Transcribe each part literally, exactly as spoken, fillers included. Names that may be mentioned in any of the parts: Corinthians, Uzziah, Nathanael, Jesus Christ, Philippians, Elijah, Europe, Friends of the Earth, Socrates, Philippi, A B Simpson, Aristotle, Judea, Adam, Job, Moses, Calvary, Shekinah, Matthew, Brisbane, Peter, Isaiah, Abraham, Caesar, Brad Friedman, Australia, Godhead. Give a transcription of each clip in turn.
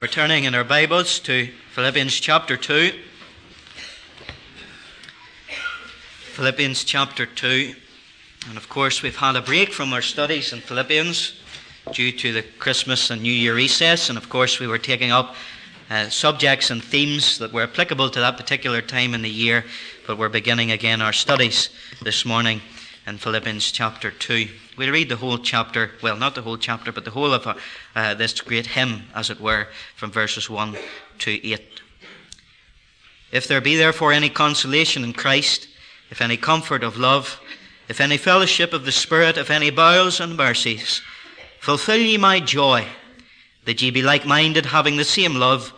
We're turning in our Bibles to Philippians chapter two. Philippians chapter two. And of course we've had a break from our studies in Philippians due to the Christmas and New Year recess. And of course we were taking up uh, subjects and themes that were applicable to that particular time in the year. But we're beginning again our studies this morning in Philippians chapter two. We'll read the whole chapter, well, not the whole chapter, but the whole of uh, this great hymn, as it were, from verses one to eight. If there be therefore any consolation in Christ, if any comfort of love, if any fellowship of the Spirit, if any bowels and mercies, fulfill ye my joy, that ye be like-minded, having the same love,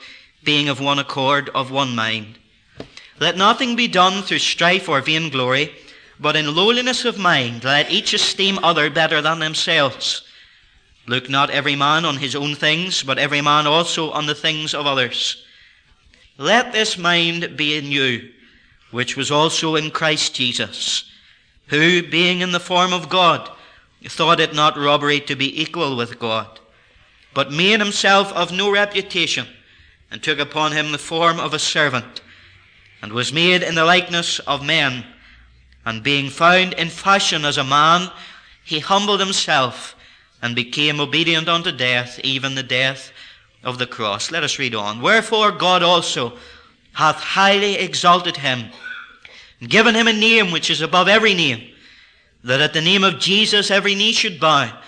being of one accord, of one mind. Let nothing be done through strife or vainglory, but in lowliness of mind, let each esteem other better than themselves. Look not every man on his own things, but every man also on the things of others. Let this mind be in you, which was also in Christ Jesus, who, being in the form of God, thought it not robbery to be equal with God, but made himself of no reputation, and took upon him the form of a servant, and was made in the likeness of men. And being found in fashion as a man, he humbled himself and became obedient unto death, even the death of the cross. Let us read on. Wherefore God also hath highly exalted him, and given him a name which is above every name, that at the name of Jesus every knee should bow,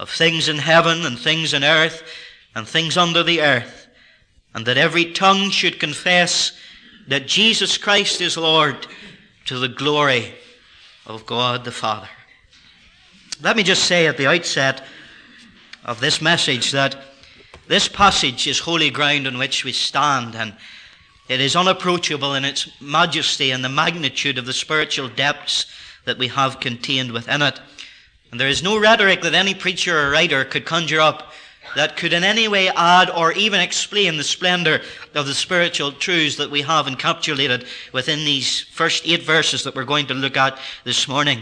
of things in heaven and things in earth and things under the earth, and that every tongue should confess that Jesus Christ is Lord, to the glory of God the Father. Let me just say at the outset of this message that this passage is holy ground on which we stand, and it is unapproachable in its majesty and the magnitude of the spiritual depths that we have contained within it. And there is no rhetoric that any preacher or writer could conjure up that could in any way add or even explain the splendour of the spiritual truths that we have encapsulated within these first eight verses that we're going to look at this morning.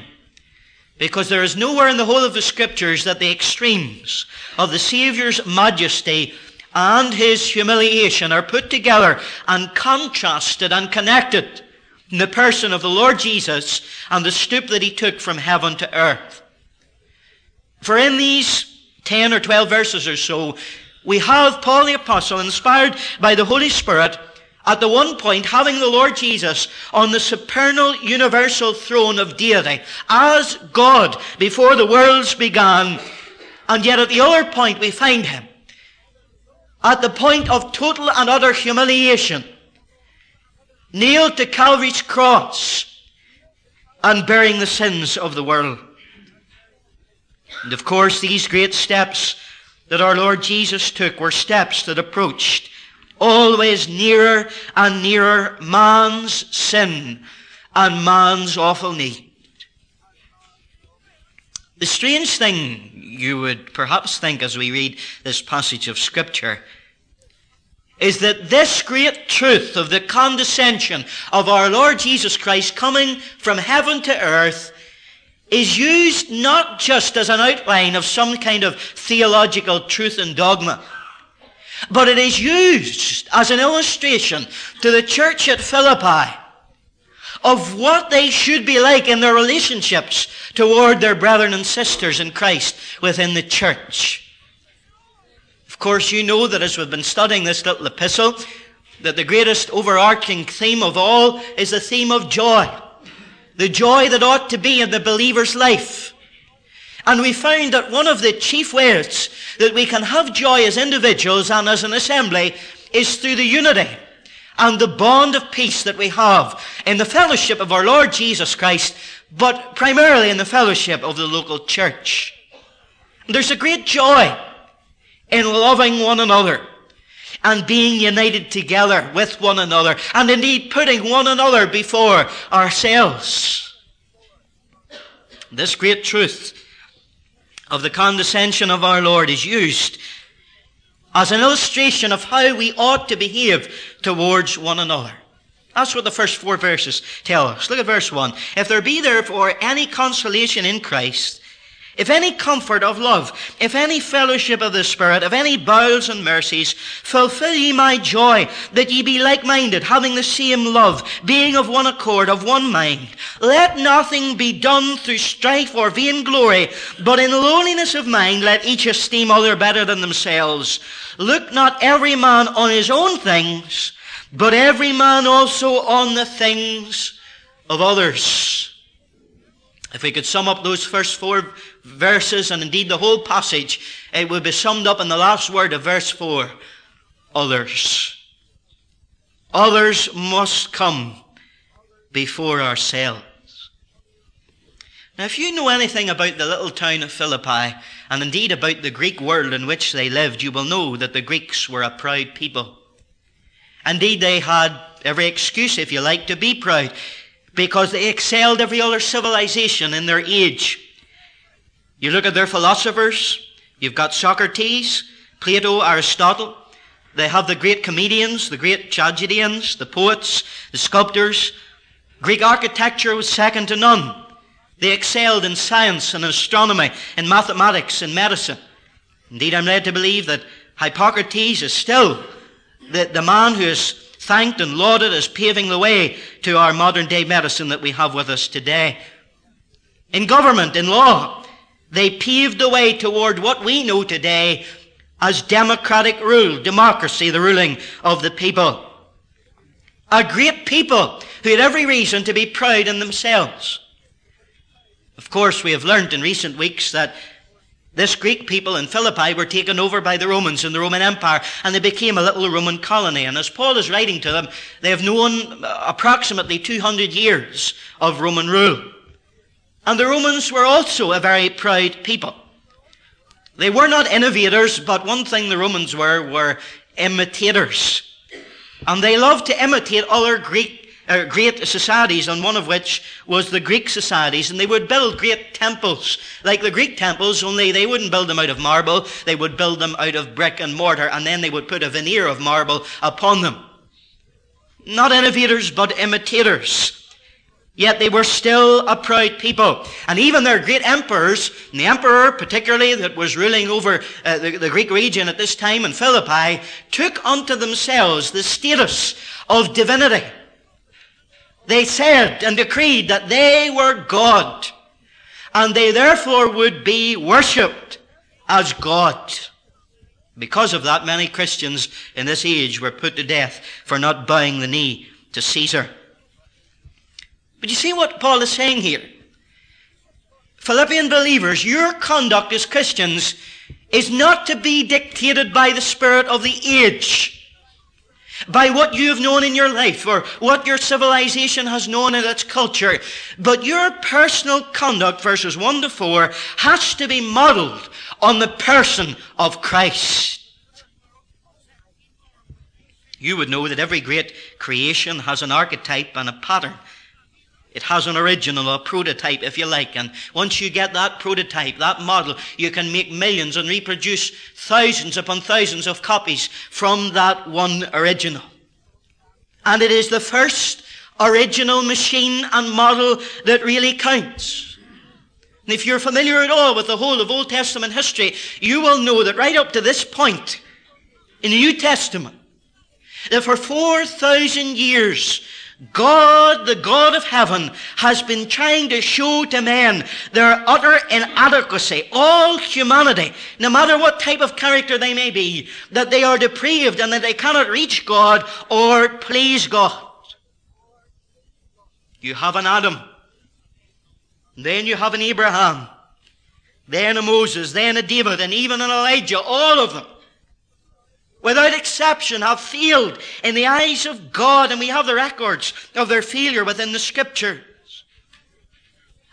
Because there is nowhere in the whole of the Scriptures that the extremes of the Saviour's majesty and his humiliation are put together and contrasted and connected in the person of the Lord Jesus and the stoop that he took from heaven to earth. For in these ten or twelve verses or so, we have Paul the Apostle, inspired by the Holy Spirit, at the one point having the Lord Jesus on the supernal universal throne of deity, as God before the worlds began, and yet at the other point we find him at the point of total and utter humiliation, nailed to Calvary's cross and bearing the sins of the world. And of course, these great steps that our Lord Jesus took were steps that approached always nearer and nearer man's sin and man's awful need. The strange thing you would perhaps think as we read this passage of Scripture is that this great truth of the condescension of our Lord Jesus Christ coming from heaven to earth is used not just as an outline of some kind of theological truth and dogma, but it is used as an illustration to the church at Philippi of what they should be like in their relationships toward their brethren and sisters in Christ within the church. Of course, you know that as we've been studying this little epistle, that the greatest overarching theme of all is the theme of joy. The joy that ought to be in the believer's life. And we found that one of the chief ways that we can have joy as individuals and as an assembly is through the unity and the bond of peace that we have in the fellowship of our Lord Jesus Christ, but primarily in the fellowship of the local church. There's a great joy in loving one another and being united together with one another, and indeed putting one another before ourselves. This great truth of the condescension of our Lord is used as an illustration of how we ought to behave towards one another. That's what the first four verses tell us. Look at verse one. If there be therefore any consolation in Christ, if any comfort of love, if any fellowship of the Spirit, if any bowels and mercies, fulfill ye my joy, that ye be like-minded, having the same love, being of one accord, of one mind. Let nothing be done through strife or vainglory, but in lowliness of mind let each esteem other better than themselves. Look not every man on his own things, but every man also on the things of others. If we could sum up those first four verses, and indeed the whole passage, it would be summed up in the last word of verse four. Others. Others must come before ourselves. Now, if you know anything about the little town of Philippi, and indeed about the Greek world in which they lived, you will know that the Greeks were a proud people. Indeed, they had every excuse, if you like, to be proud, because they excelled every other civilization in their age. You look at their philosophers, you've got Socrates, Plato, Aristotle. They have the great comedians, the great tragedians, the poets, the sculptors. Greek architecture was second to none. They excelled in science and astronomy, in mathematics and medicine. Indeed, I'm led to believe that Hippocrates is still the, the man who is thanked and lauded as paving the way to our modern-day medicine that we have with us today. In government, in law, they paved the way toward what we know today as democratic rule, democracy, the ruling of the people. A great people who had every reason to be proud in themselves. Of course, we have learnt in recent weeks that this Greek people in Philippi were taken over by the Romans in the Roman Empire, and they became a little Roman colony. And as Paul is writing to them, they have known approximately two hundred years of Roman rule. And the Romans were also a very proud people. They were not innovators, but one thing the Romans were, were imitators. And they loved to imitate other Greek, uh, great societies, and one of which was the Greek societies. And they would build great temples, like the Greek temples, only they wouldn't build them out of marble. They would build them out of brick and mortar, and then they would put a veneer of marble upon them. Not innovators, but imitators. Yet they were still a proud people. And even their great emperors, and the emperor particularly that was ruling over uh, the, the Greek region at this time in Philippi, took unto themselves the status of divinity. They said and decreed that they were God, and they therefore would be worshipped as God. Because of that, many Christians in this age were put to death for not bowing the knee to Caesar. But you see what Paul is saying here. Philippian believers, your conduct as Christians is not to be dictated by the spirit of the age, by what you have known in your life or what your civilization has known in its culture. But your personal conduct, verses one to four, has to be modeled on the person of Christ. You would know that every great creation has an archetype and a pattern. It has an original, a prototype, if you like. And once you get that prototype, that model, you can make millions and reproduce thousands upon thousands of copies from that one original. And it is the first original machine and model that really counts. And if you're familiar at all with the whole of Old Testament history, you will know that right up to this point in the New Testament, that for four thousand years, God, the God of heaven, has been trying to show to men their utter inadequacy, all humanity, no matter what type of character they may be, that they are depraved and that they cannot reach God or please God. You have an Adam, then you have an Abraham, then a Moses, then a David, and even an Elijah, all of them, without exception, have failed in the eyes of God, and we have the records of their failure within the Scriptures.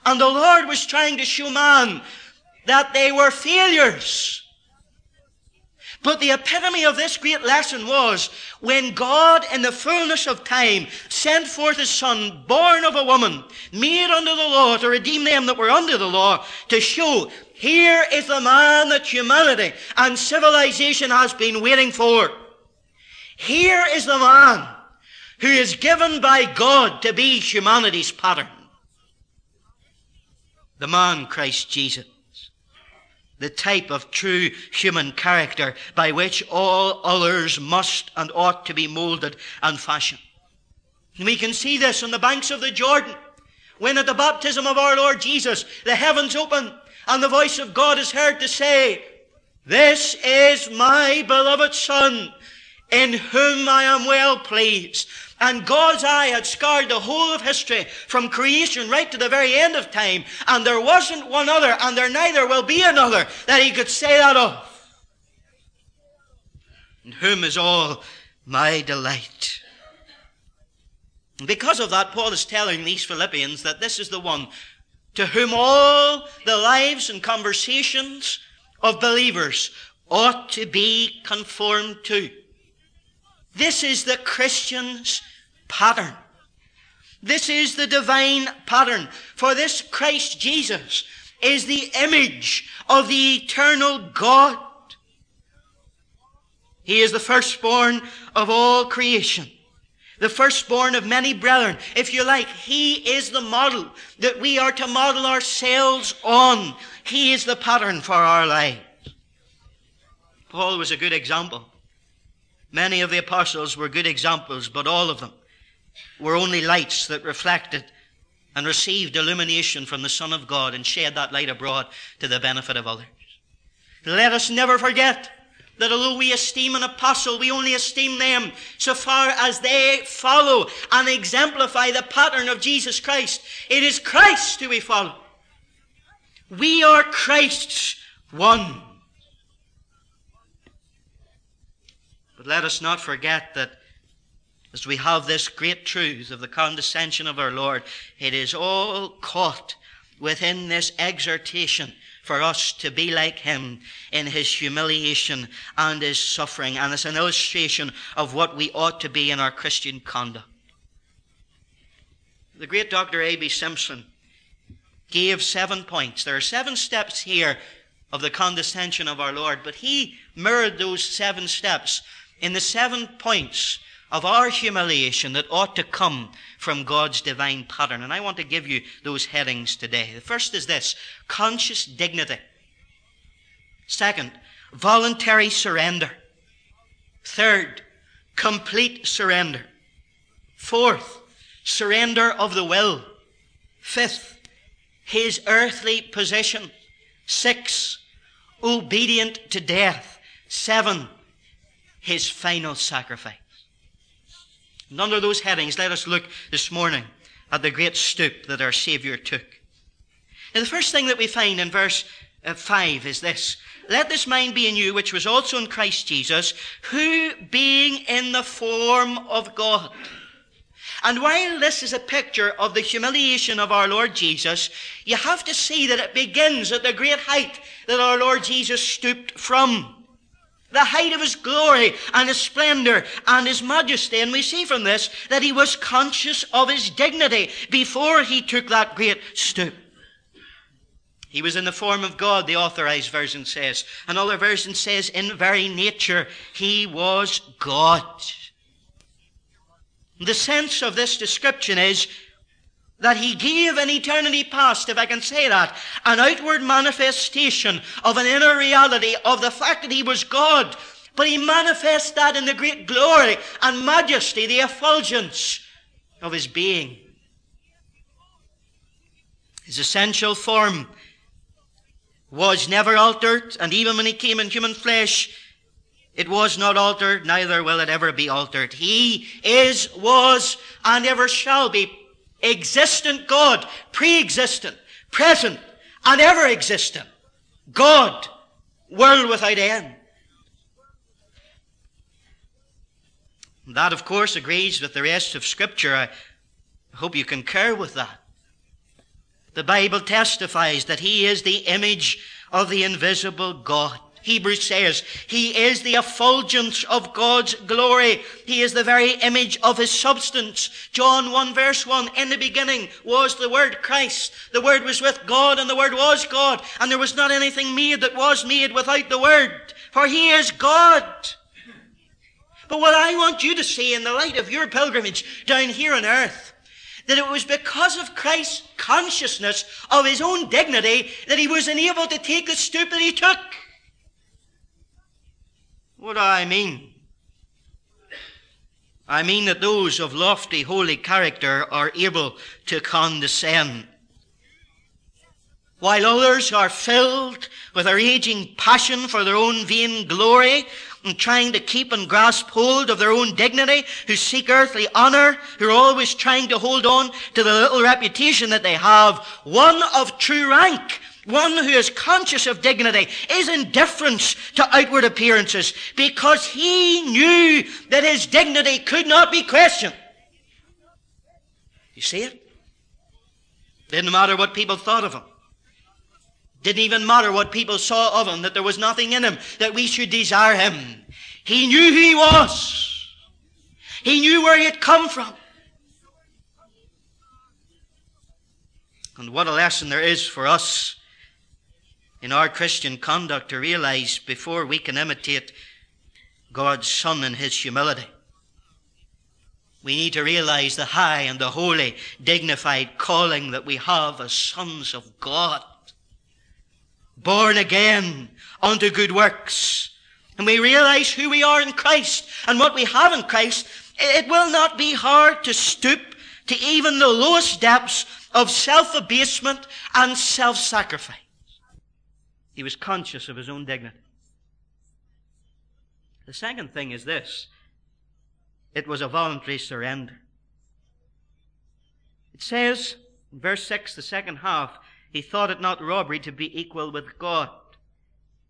And the Lord was trying to show man that they were failures. But the epitome of this great lesson was when God, in the fullness of time, sent forth His Son, born of a woman, made under the law, to redeem them that were under the law, to show, here is the man that humanity and civilization has been waiting for. Here is the man who is given by God to be humanity's pattern. The man Christ Jesus. the type of true human character by which all others must and ought to be moulded and fashioned. And we can see this on the banks of the Jordan, when at the baptism of our Lord Jesus, the heavens open and the voice of God is heard to say, "This is my beloved Son, in whom I am well pleased." And God's eye had scoured the whole of history, from creation right to the very end of time, and there wasn't one other, and there neither will be another, that he could say that of. In whom is all my delight. And because of that, Paul is telling these Philippians that this is the one to whom all the lives and conversations of believers ought to be conformed to. This is the Christian's pattern. This is the divine pattern. For this Christ Jesus is the image of the eternal God. He is the firstborn of all creation, the firstborn of many brethren. If you like, he is the model that we are to model ourselves on. He is the pattern for our lives. Paul was a good example. Many of the apostles were good examples, but all of them were only lights that reflected and received illumination from the Son of God and shed that light abroad to the benefit of others. Let us never forget that although we esteem an apostle, we only esteem them so far as they follow and exemplify the pattern of Jesus Christ. It is Christ who we follow. We are Christ's one. Let us not forget that as we have this great truth of the condescension of our Lord, it is all caught within this exhortation for us to be like him in his humiliation and his suffering. And it's an illustration of what we ought to be in our Christian conduct. The great Doctor A B Simpson gave seven points. There are seven steps here of the condescension of our Lord, but he mirrored those seven steps in the seven points of our humiliation that ought to come from God's divine pattern. And I want to give you those headings today. The first is this: conscious dignity. Second, voluntary surrender. Third, complete surrender. Fourth, surrender of the will. Fifth, his earthly position. Six, obedient to death. Seven, his final sacrifice. And under those headings, let us look this morning at the great stoop that our Saviour took. Now, the first thing that we find in verse uh, five is this: "Let this mind be in you, which was also in Christ Jesus, who being in the form of God." And while this is a picture of the humiliation of our Lord Jesus, you have to see that it begins at the great height that our Lord Jesus stooped from. The height of his glory and his splendor and his majesty. And we see from this that he was conscious of his dignity before he took that great stoop. He was in the form of God, the Authorized Version says. Another version says, in very nature, he was God. The sense of this description is that he gave in eternity past, if I can say that, an outward manifestation of an inner reality of the fact that he was God. But he manifested that in the great glory and majesty, the effulgence of his being. His essential form was never altered, and even when he came in human flesh, it was not altered, neither will it ever be altered. He is, was, and ever shall be existent God, pre-existent, present, and ever-existent. God, world without end. And that, of course, agrees with the rest of Scripture. I hope you concur with that. The Bible testifies that he is the image of the invisible God. Hebrews says, he is the effulgence of God's glory. He is the very image of his substance. John one verse one, in the beginning was the Word, Christ. The Word was with God, and the Word was God. And there was not anything made that was made without the Word. For he is God. But what I want you to see in the light of your pilgrimage down here on earth that it was because of Christ's consciousness of his own dignity that he was enabled to take the stoop that he took. What do I mean? I mean that those of lofty, holy character are able to condescend, while others are filled with a raging passion for their own vain glory and trying to keep and grasp hold of their own dignity, who seek earthly honor, who are always trying to hold on to the little reputation that they have. One of true rank, one who is conscious of dignity, is indifferent to outward appearances because he knew that his dignity could not be questioned. You see it? Didn't matter what people thought of him. Didn't even matter what people saw of him, that there was nothing in him that we should desire him. He knew who he was. He knew where he had come from. And what a lesson there is for us in our Christian conduct to realize before we can imitate God's Son in his humility. We need to realize the high and the holy, dignified calling that we have as sons of God, born again unto good works. And we realize who we are in Christ and what we have in Christ. It will not be hard to stoop to even the lowest depths of self-abasement and self-sacrifice. He was conscious of his own dignity. The second thing is this: it was a voluntary surrender. It says in verse six, the second half, he thought it not robbery to be equal with God.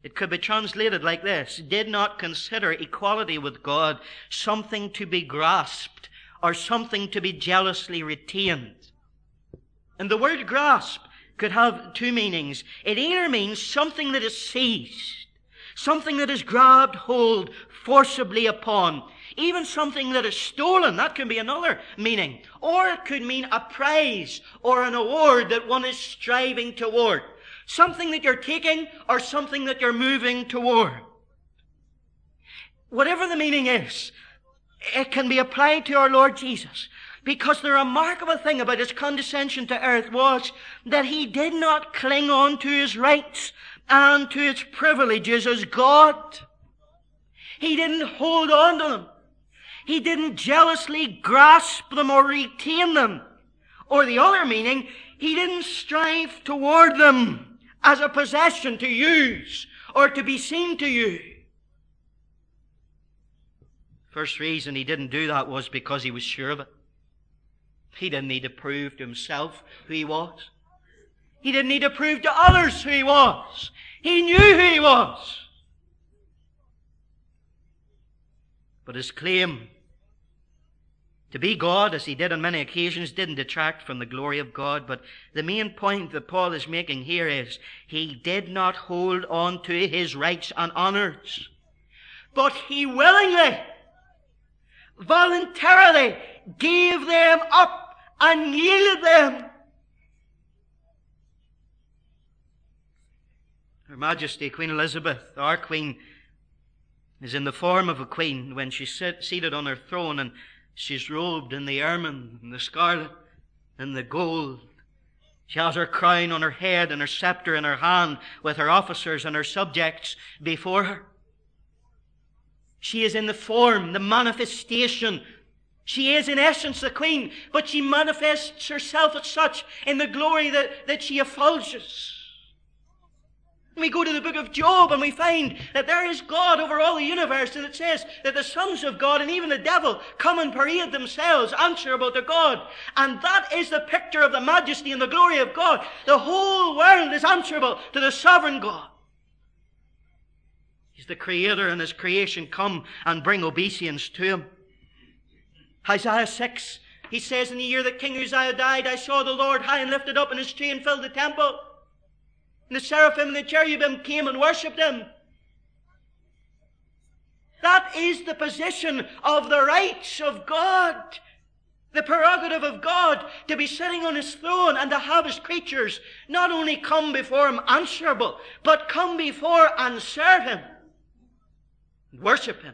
It could be translated like this: did not consider equality with God something to be grasped or something to be jealously retained. And the word grasp could have two meanings. It either means something that is seized, something that is grabbed hold forcibly upon, even something that is stolen, that can be another meaning. Or it could mean a prize or an award that one is striving toward. Something that you're taking or something that you're moving toward. Whatever the meaning is, it can be applied to our Lord Jesus. Because the remarkable thing about his condescension to earth was that he did not cling on to his rights and to his privileges as God. He didn't hold on to them. He didn't jealously grasp them or retain them. Or the other meaning, he didn't strive toward them as a possession to use or to be seen to you. First reason he didn't do that was because he was sure of it. He didn't need to prove to himself who he was. He didn't need to prove to others who he was. He knew who he was. But his claim to be God, as he did on many occasions, didn't detract from the glory of God. But the main point that Paul is making here is he did not hold on to his rights and honors, but he willingly, voluntarily gave them up and yielded them. Her Majesty Queen Elizabeth, our Queen, is in the form of a queen when she's seated on her throne and she's robed in the ermine and the scarlet and the gold. She has her crown on her head and her scepter in her hand with her officers and her subjects before her. She is in the form, the manifestation. She is in essence the queen, but she manifests herself as such in the glory that, that she effulges. We go to the book of Job and we find that there is God over all the universe, and it says that the sons of God and even the devil come and parade themselves answerable to God. And that is the picture of the majesty and the glory of God. The whole world is answerable to the sovereign God. He's the creator, and his creation come and bring obeisance to him. Isaiah six, he says, in the year that King Uzziah died, I saw the Lord high and lifted up, and his train filled the temple. And the seraphim and the cherubim came and worshipped him. That is the position of the rights of God, the prerogative of God, to be sitting on his throne and to have his creatures not only come before him answerable, but come before and serve him, worship him.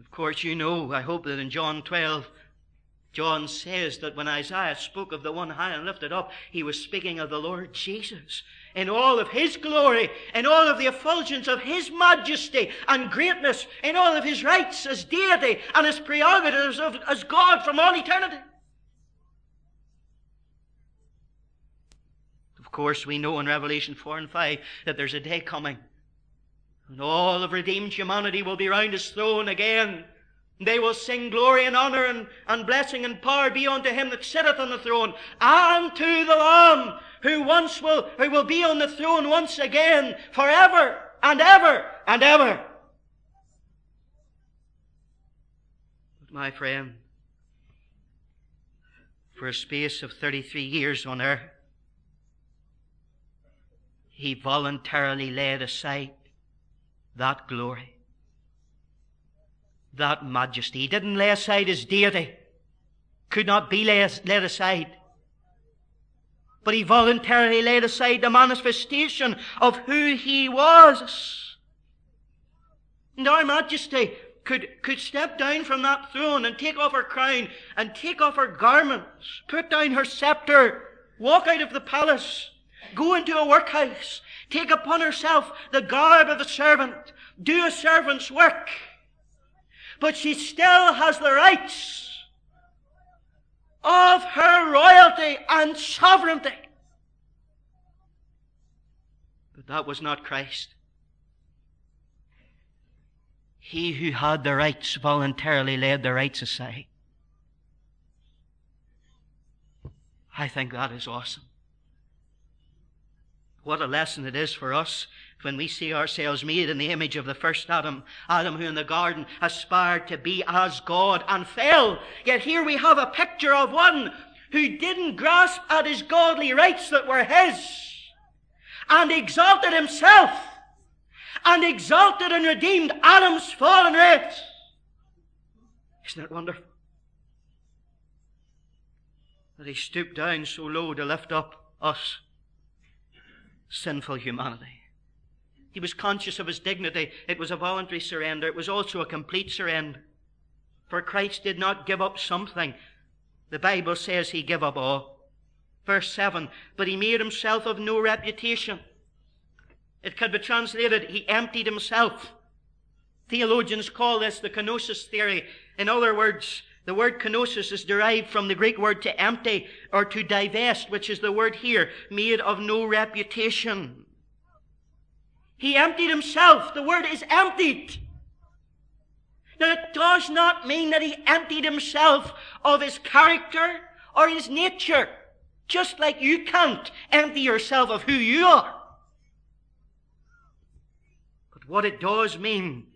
Of course, you know, I hope that in John twelve, John says that when Isaiah spoke of the one high and lifted up, he was speaking of the Lord Jesus in all of his glory, in all of the effulgence of his majesty and greatness, in all of his rights as deity and his prerogatives of, as God from all eternity. Of course, we know in Revelation four and five that there's a day coming when all of redeemed humanity will be round his throne again. They will sing, glory and honor and, and blessing and power be unto him that sitteth on the throne, and to the Lamb, who once will who will be on the throne once again, forever and ever and ever. But my friend, for a space of thirty-three years on earth, he voluntarily laid aside that glory, that majesty. He didn't lay aside his deity. Could not be laid aside. But he voluntarily laid aside the manifestation of who he was. And our majesty could, could step down from that throne and take off her crown and take off her garments, put down her scepter, walk out of the palace, go into a workhouse, take upon herself the garb of a servant, do a servant's work. But she still has the rights of her royalty and sovereignty. But that was not Christ. He who had the rights voluntarily laid the rights aside. I think that is awesome. What a lesson it is for us when we see ourselves made in the image of the first Adam, Adam who in the garden aspired to be as God and fell. Yet here we have a picture of one who didn't grasp at his godly rights that were his, and exalted himself, and exalted and redeemed Adam's fallen race. Isn't it wonderful that he stooped down so low to lift up us, sinful humanity? He was conscious of his dignity. It was a voluntary surrender. It was also a complete surrender. For Christ did not give up something. The Bible says he gave up all. Verse seven, but he made himself of no reputation. It could be translated, he emptied himself. Theologians call this the kenosis theory. In other words, the word kenosis is derived from the Greek word to empty or to divest, which is the word here, made of no reputation. He emptied himself. The word is emptied. Now, it does not mean that he emptied himself of his character or his nature, just like you can't empty yourself of who you are. But what it does mean,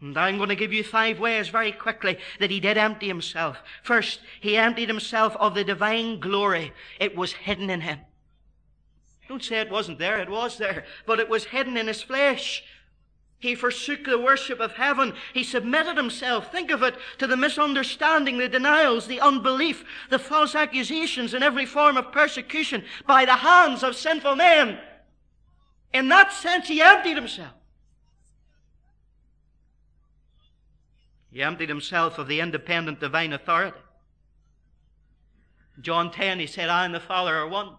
and I'm going to give you five ways very quickly that he did empty himself. First, he emptied himself of the divine glory. It was hidden in him. Don't say it wasn't there. It was there. But it was hidden in his flesh. He forsook the worship of heaven. He submitted himself, think of it, to the misunderstanding, the denials, the unbelief, the false accusations, and every form of persecution by the hands of sinful men. In that sense, he emptied himself. He emptied himself of the independent divine authority. John ten, he said, I and the Father are one.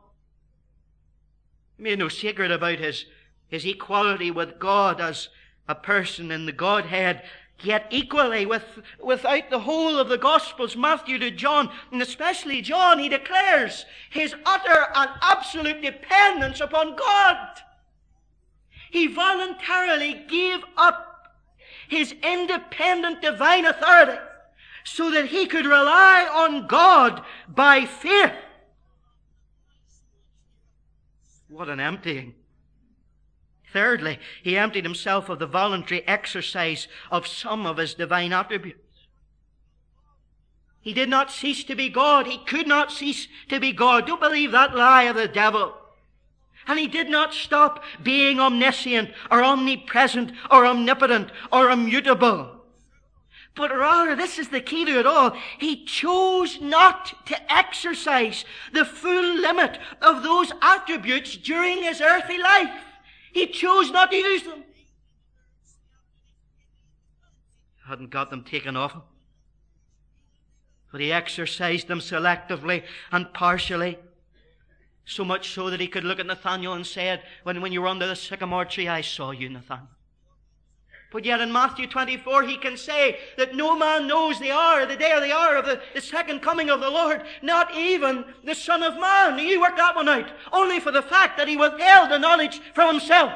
He made no secret about his, his equality with God as a person in the Godhead, yet equally with, without the whole of the Gospels, Matthew to John, and especially John, he declares his utter and absolute dependence upon God. He voluntarily gave up his independent divine authority so that he could rely on God by faith. What an emptying. Thirdly, he emptied himself of the voluntary exercise of some of his divine attributes. He did not cease to be God. He could not cease to be God. Don't believe that lie of the devil. And he did not stop being omniscient or omnipresent or omnipotent or immutable. But rather, this is the key to it all, he chose not to exercise the full limit of those attributes during his earthly life. He chose not to use them. Hadn't got them taken off him. but he exercised them selectively and partially. So much so that he could look at Nathanael and said, when, when you were under the sycamore tree, I saw you, Nathanael. But yet in Matthew twenty-four, he can say that no man knows the hour, the day or the hour of the, the second coming of the Lord, not even the Son of Man. You work that one out, only for the fact that he withheld the knowledge from himself.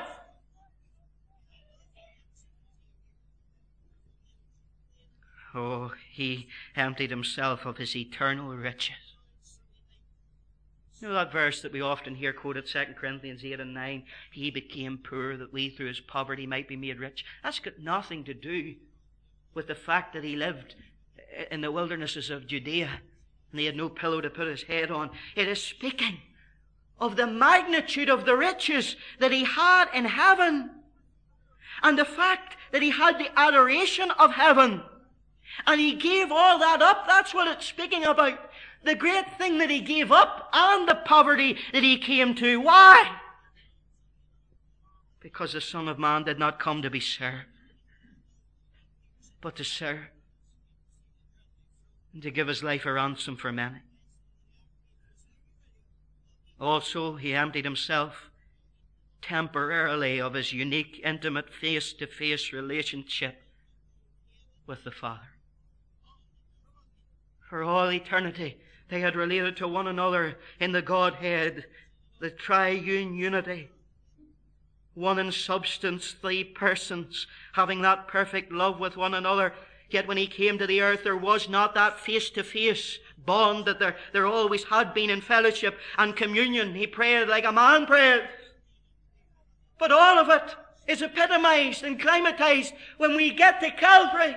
Oh, he emptied himself of his eternal riches. You know that verse that we often hear quoted, Second Corinthians eight and nine, he became poor that we through his poverty might be made rich. That's got nothing to do with the fact that he lived in the wildernesses of Judea and he had no pillow to put his head on. It is speaking of the magnitude of the riches that he had in heaven and the fact that he had the adoration of heaven. And he gave all that up. That's what it's speaking about. The great thing that he gave up and the poverty that he came to. Why? Because the Son of Man did not come to be served, but to serve and to give his life a ransom for many. Also, he emptied himself temporarily of his unique, intimate, face-to-face relationship with the Father. For all eternity, they had related to one another in the Godhead, the triune unity, one in substance, three persons, having that perfect love with one another. Yet when he came to the earth, there was not that face-to-face bond that there, there always had been in fellowship and communion. He prayed like a man prayed. But all of it is epitomized and climatized when we get to Calvary.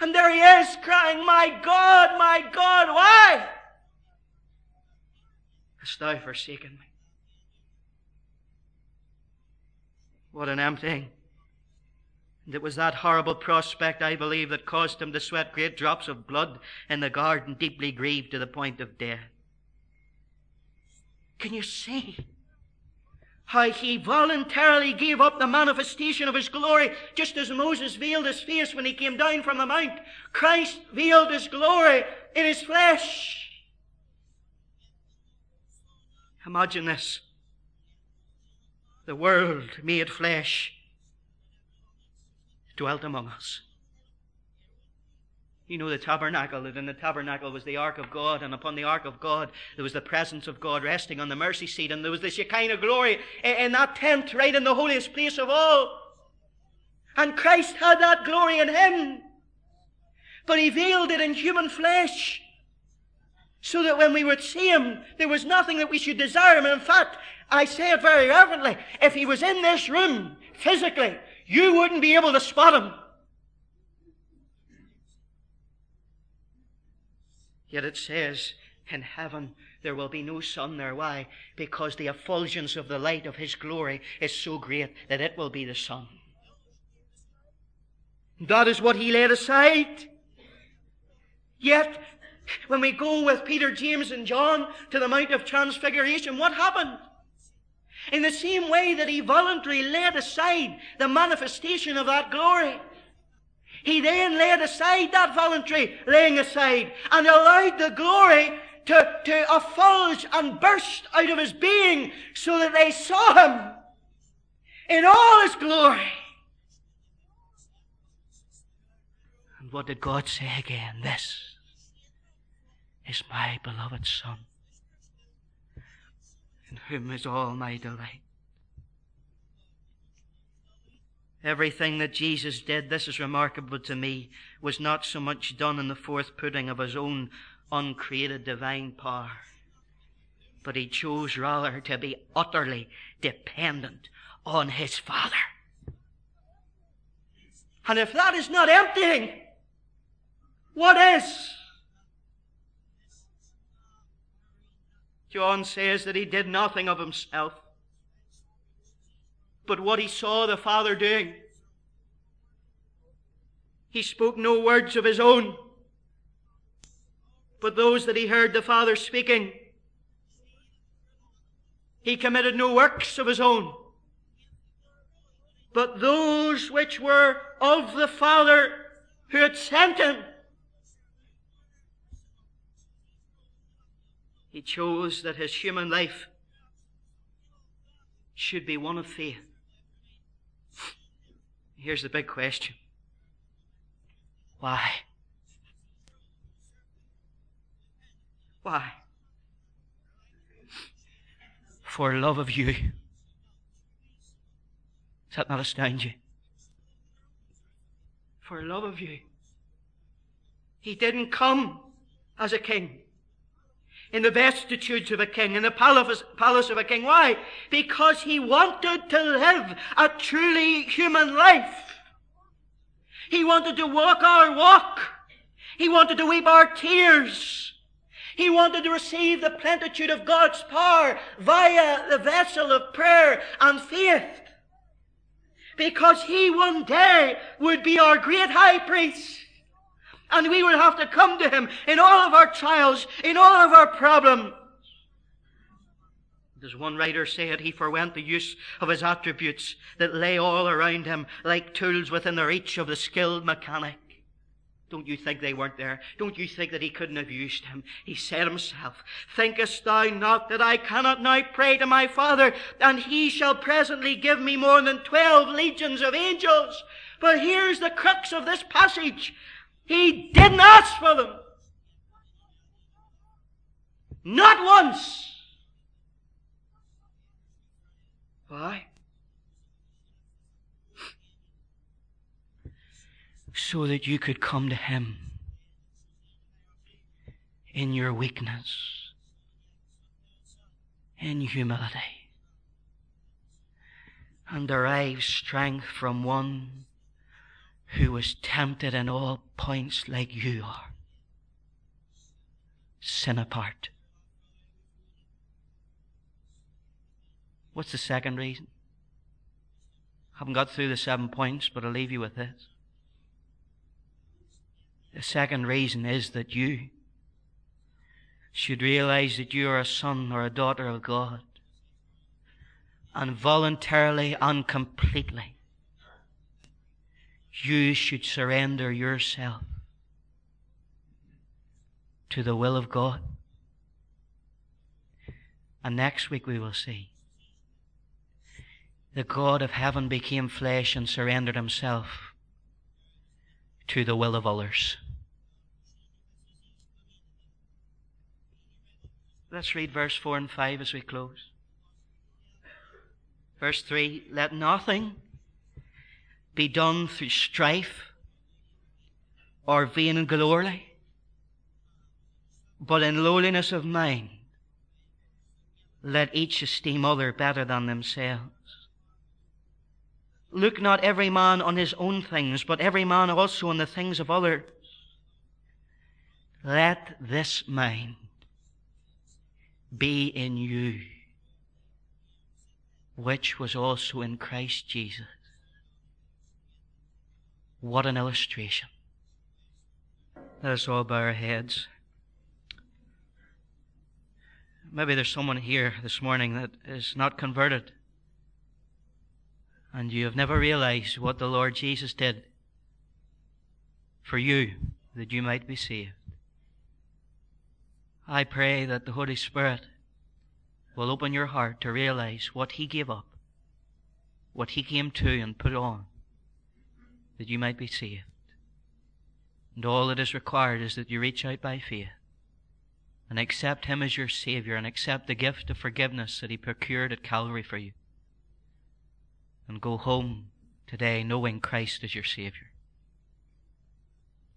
And there he is crying, my God, my God, why hast thou forsaken me? What an emptying. And it was that horrible prospect, I believe, that caused him to sweat great drops of blood in the garden, deeply grieved to the point of death. Can you see how he voluntarily gave up the manifestation of his glory, just as Moses veiled his face when he came down from the mount? Christ veiled his glory in his flesh. Imagine this. The world made flesh dwelt among us. You know the tabernacle, that in the tabernacle was the ark of God, and upon the ark of God there was the presence of God resting on the mercy seat, and there was the Shekinah glory in that tent right in the holiest place of all. And Christ had that glory in him, but he veiled it in human flesh, so that when we would see him, there was nothing that we should desire him. And in fact, I say it very reverently, if he was in this room physically, you wouldn't be able to spot him. Yet it says, in heaven there will be no sun there. Why? Because the effulgence of the light of his glory is so great that it will be the sun. That is what he laid aside. Yet, when we go with Peter, James, and John to the Mount of Transfiguration, what happened? In the same way that he voluntarily laid aside the manifestation of that glory, he then laid aside that voluntary laying aside and allowed the glory to, to effulge and burst out of his being so that they saw him in all his glory. And what did God say again? This is my beloved Son, in whom is all my delight. Everything that Jesus did, this is remarkable to me, was not so much done in the forth putting of his own uncreated divine power, but he chose rather to be utterly dependent on his Father. And if that is not emptying, what is? John says that he did nothing of himself, but what he saw the Father doing. He spoke no words of his own, but those that he heard the Father speaking. He committed no works of his own, but those which were of the Father who had sent him. He chose that his human life should be one of faith. Here's the big question. Why? Why? For love of you. Does that not astound you? For love of you. He didn't come as a king, in the vestitudes of a king, in the palace, palace of a king. Why? Because he wanted to live a truly human life. He wanted to walk our walk. He wanted to weep our tears. He wanted to receive the plenitude of God's power via the vessel of prayer and faith. Because he one day would be our great high priest. And we would have to come to him in all of our trials, in all of our problems. As one writer said, he forwent the use of his attributes that lay all around him like tools within the reach of the skilled mechanic. Don't you think they weren't there? Don't you think that he couldn't have used him? He said himself, "Thinkest thou not that I cannot now pray to my Father, and he shall presently give me more than twelve legions of angels?" But here's the crux of this passage. He didn't ask for them. Not once. Why? So that you could come to him in your weakness, in humility, and derive strength from one who was tempted in all points like you are, sin apart. What's the second reason? I haven't got through the seven points, but I'll leave you with this. The second reason is that you should realize that you are a son or a daughter of God, and voluntarily and completely you should surrender yourself to the will of God. And next week we will see the God of heaven became flesh and surrendered himself to the will of others. Let's read verse four and five as we close. Verse three, let nothing be done through strife or vainglory, but in lowliness of mind, let each esteem other better than themselves. Look not every man on his own things, but every man also on the things of others. Let this mind be in you, which was also in Christ Jesus. What an illustration. Let us all bow our heads. Maybe there's someone here this morning that is not converted, and you have never realized what the Lord Jesus did for you that you might be saved. I pray that the Holy Spirit will open your heart to realize what He gave up, what He came to and put on, that you might be saved. And all that is required is that you reach out by faith and accept Him as your Savior and accept the gift of forgiveness that He procured at Calvary for you. And go home today knowing Christ as your Savior.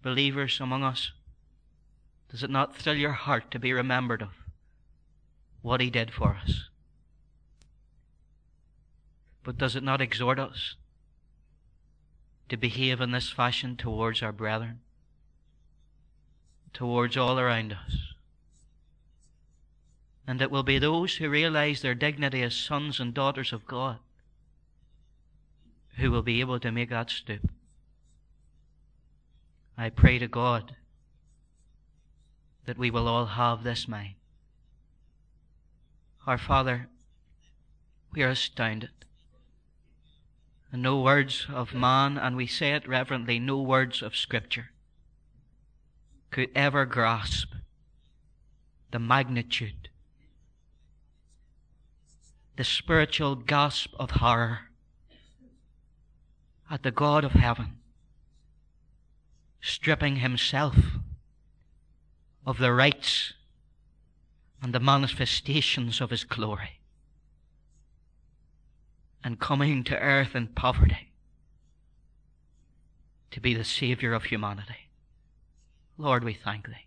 Believers among us, does it not thrill your heart to be remembered of what He did for us? But does it not exhort us to behave in this fashion towards our brethren, towards all around us? And it will be those who realize their dignity as sons and daughters of God who will be able to make that step. I pray to God that we will all have this mind. Our Father, we are astounded. And no words of man, and we say it reverently, no words of Scripture could ever grasp the magnitude the spiritual gasp of horror at the God of heaven stripping himself of the rights and the manifestations of his glory and coming to earth in poverty to be the Savior of humanity. Lord, we thank Thee.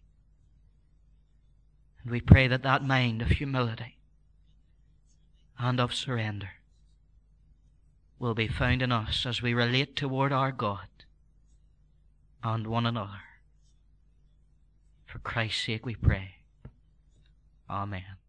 And we pray that that mind of humility and of surrender will be found in us as we relate toward our God and one another. For Christ's sake we pray. Amen.